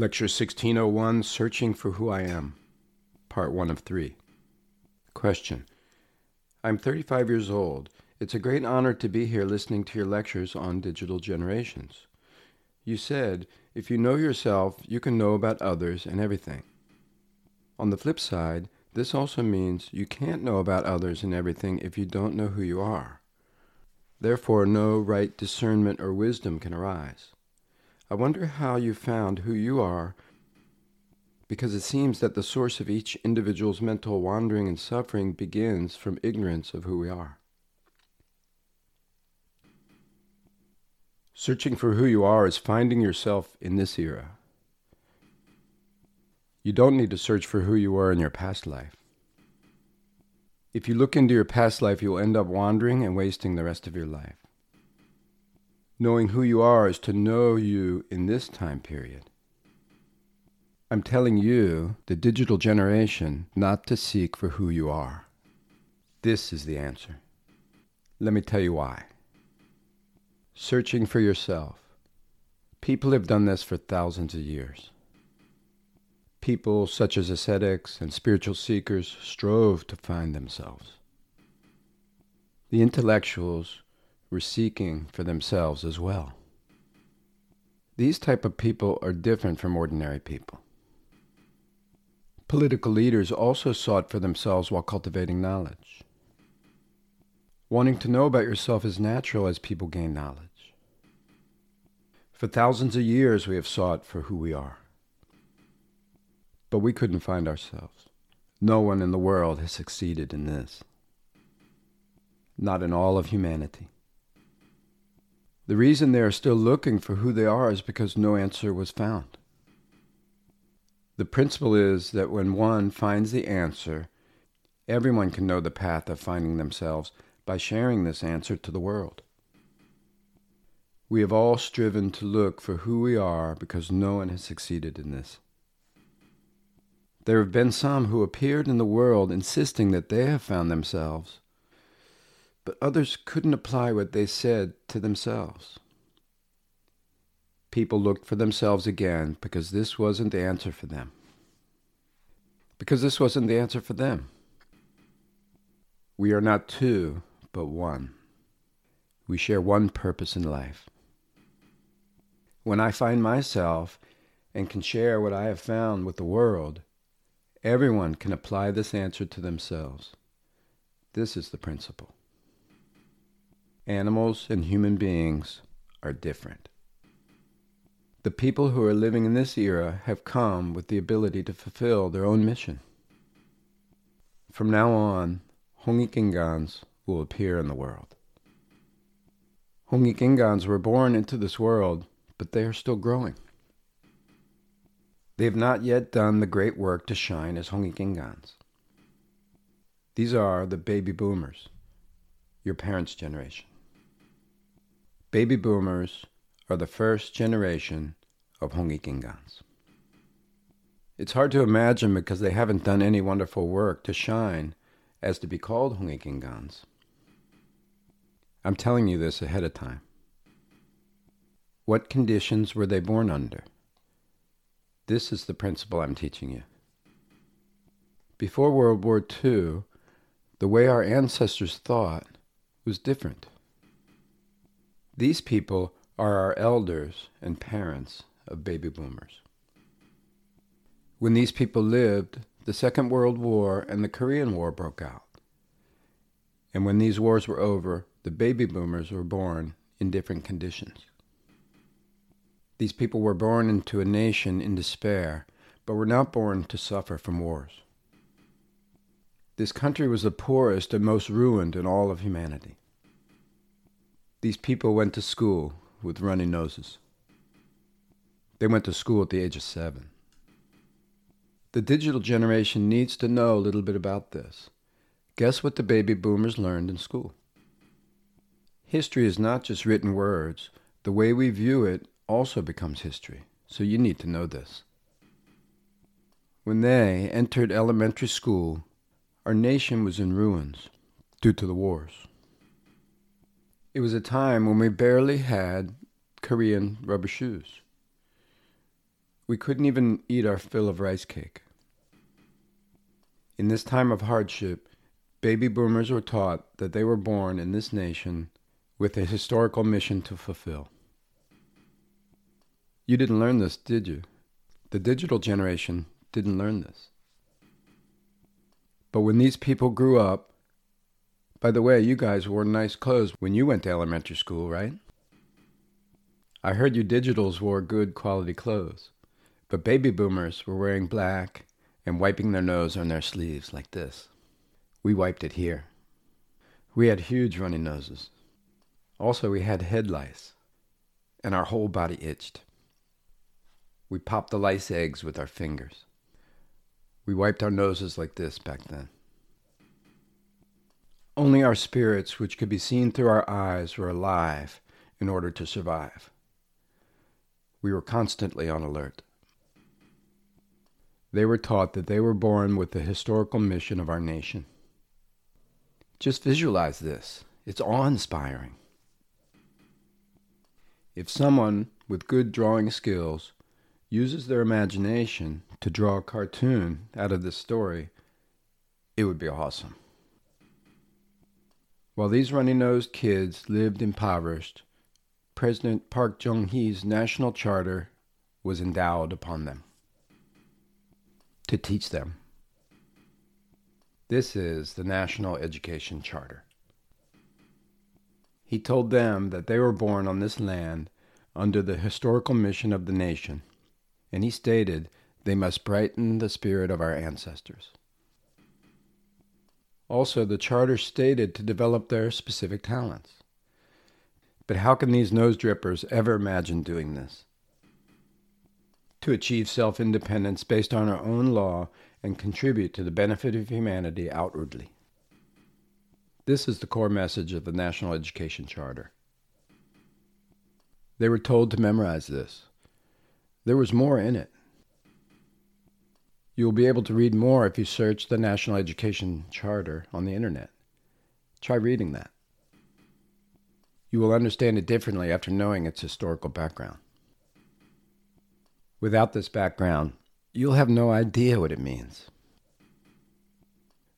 Lecture 1601, Searching for Who I Am, Part 1 of 3. Question. I'm 35 years old. It's a great honor to be here listening to your lectures on digital generations. You said, if you know yourself, you can know about others and everything. On the flip side, this also means you can't know about others and everything if you don't know who you are. Therefore, no right discernment or wisdom can arise. I wonder how you found who you are, because it seems that the source of each individual's mental wandering and suffering begins from ignorance of who we are. Searching for who you are is finding yourself in this era. You don't need to search for who you were in your past life. If you look into your past life, you'll end up wandering and wasting the rest of your life. Knowing who you are is to know you in this time period. I'm telling you, the digital generation, not to seek for who you are. This is the answer. Let me tell you why. Searching for yourself. People have done this for thousands of years. People such as ascetics and spiritual seekers strove to find themselves. The intellectuals were seeking for themselves as well. These type of people are different from ordinary people. Political leaders also sought for themselves while cultivating knowledge. Wanting to know about yourself is natural as people gain knowledge. For thousands of years we have sought for who we are. But we couldn't find ourselves. No one in the world has succeeded in this. Not in all of humanity. The reason they are still looking for who they are is because no answer was found. The principle is that when one finds the answer, everyone can know the path of finding themselves by sharing this answer to the world. We have all striven to look for who we are because no one has succeeded in this. There have been some who appeared in the world insisting that they have found themselves, but others couldn't apply what they said to themselves. People looked for themselves again because this wasn't the answer for them. We are not two, but one. We share one purpose in life. When I find myself and can share what I have found with the world, everyone can apply this answer to themselves. This is the principle. Animals and human beings are different. The people who are living in this era have come with the ability to fulfill their own mission. From now on, Hongikingans will appear in the world. Hongikingans were born into this world, but they are still growing. They have not yet done the great work to shine as Hongikingans. These are the baby boomers, your parents' generation. Baby boomers are the first generation of Hongikingans. It's hard to imagine because they haven't done any wonderful work to shine as to be called Hongikingans. I'm telling you this ahead of time. What conditions were they born under? This is the principle I'm teaching you. Before World War II, the way our ancestors thought was different. These people are our elders and parents of baby boomers. When these people lived, the Second World War and the Korean War broke out. And when these wars were over, the baby boomers were born in different conditions. These people were born into a nation in despair, but were not born to suffer from wars. This country was the poorest and most ruined in all of humanity. These people went to school with runny noses. They went to school at the age of 7. The digital generation needs to know a little bit about this. Guess what the baby boomers learned in school? History is not just written words. The way we view it also becomes history, so you need to know this. When they entered elementary school, our nation was in ruins due to the wars. It was a time when we barely had Korean rubber shoes. We couldn't even eat our fill of rice cake. In this time of hardship, baby boomers were taught that they were born in this nation with a historical mission to fulfill. You didn't learn this, did you? The digital generation didn't learn this. But when these people grew up, by the way, you guys wore nice clothes when you went to elementary school, right? I heard you digitals wore good quality clothes, but baby boomers were wearing black and wiping their nose on their sleeves like this. We wiped it here. We had huge runny noses. Also, we had head lice, and our whole body itched. We popped the lice eggs with our fingers. We wiped our noses like this back then. Only our spirits, which could be seen through our eyes, were alive in order to survive. We were constantly on alert. They were taught that they were born with the historical mission of our nation. Just visualize this. It's awe-inspiring. If someone with good drawing skills uses their imagination to draw a cartoon out of this story, it would be awesome. While these runny-nosed kids lived impoverished, President Park Chung-hee's National Charter was endowed upon them to teach them. This is the National Education Charter. He told them that they were born on this land under the historical mission of the nation, and he stated they must brighten the spirit of our ancestors. Also, the charter stated to develop their specific talents. But how can these nose drippers ever imagine doing this? To achieve self-independence based on our own law and contribute to the benefit of humanity outwardly. This is the core message of the National Education Charter. They were told to memorize this. There was more in it. You will be able to read more if you search the National Education Charter on the internet. Try reading that. You will understand it differently after knowing its historical background. Without this background, you'll have no idea what it means.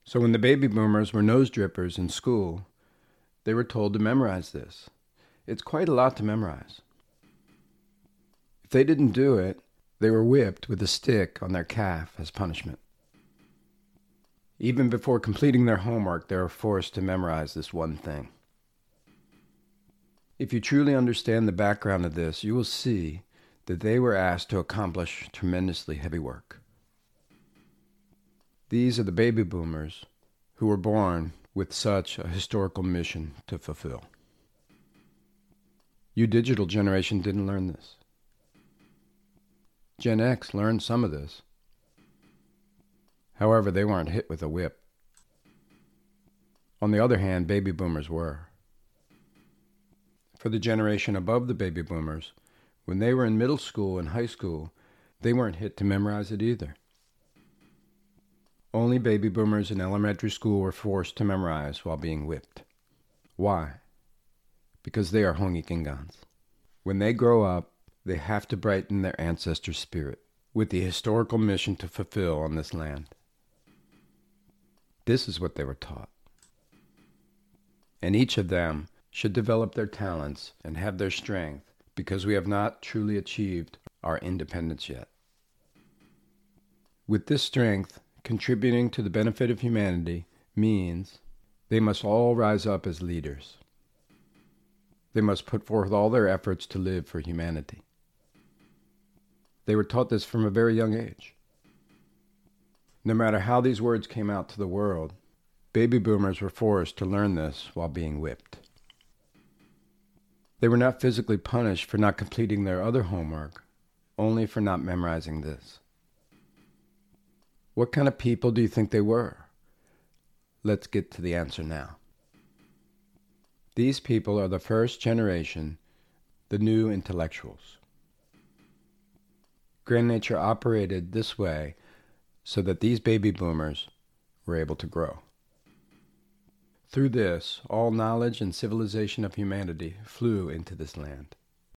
So when the baby boomers were nose drippers in school, they were told to memorize this. It's quite a lot to memorize. If they didn't do it, they were whipped with a stick on their calf as punishment. Even before completing their homework, they were forced to memorize this one thing. If you truly understand the background of this, you will see that they were asked to accomplish tremendously heavy work. These are the baby boomers who were born with such a historical mission to fulfill. You digital generation didn't learn this. Gen X learned some of this. However, they weren't hit with a whip. On the other hand, baby boomers were. For the generation above the baby boomers, when they were in middle school and high school, they weren't hit to memorize it either. Only baby boomers in elementary school were forced to memorize while being whipped. Why? Because they are Hongikingans. When they grow up, they have to brighten their ancestors' spirit with the historical mission to fulfill on this land. This is what they were taught. And each of them should develop their talents and have their strength, because we have not truly achieved our independence yet. With this strength, contributing to the benefit of humanity means they must all rise up as leaders. They must put forth all their efforts to live for humanity. They were taught this from a very young age. No matter how these words came out to the world, baby boomers were forced to learn this while being whipped. They were not physically punished for not completing their other homework, only for not memorizing this. What kind of people do you think they were? Let's get to the answer now. These people are the first generation, the new intellectuals. Grand Nature operated this way so that these baby boomers were able to grow. Through this, all knowledge and civilization of humanity flew into this land.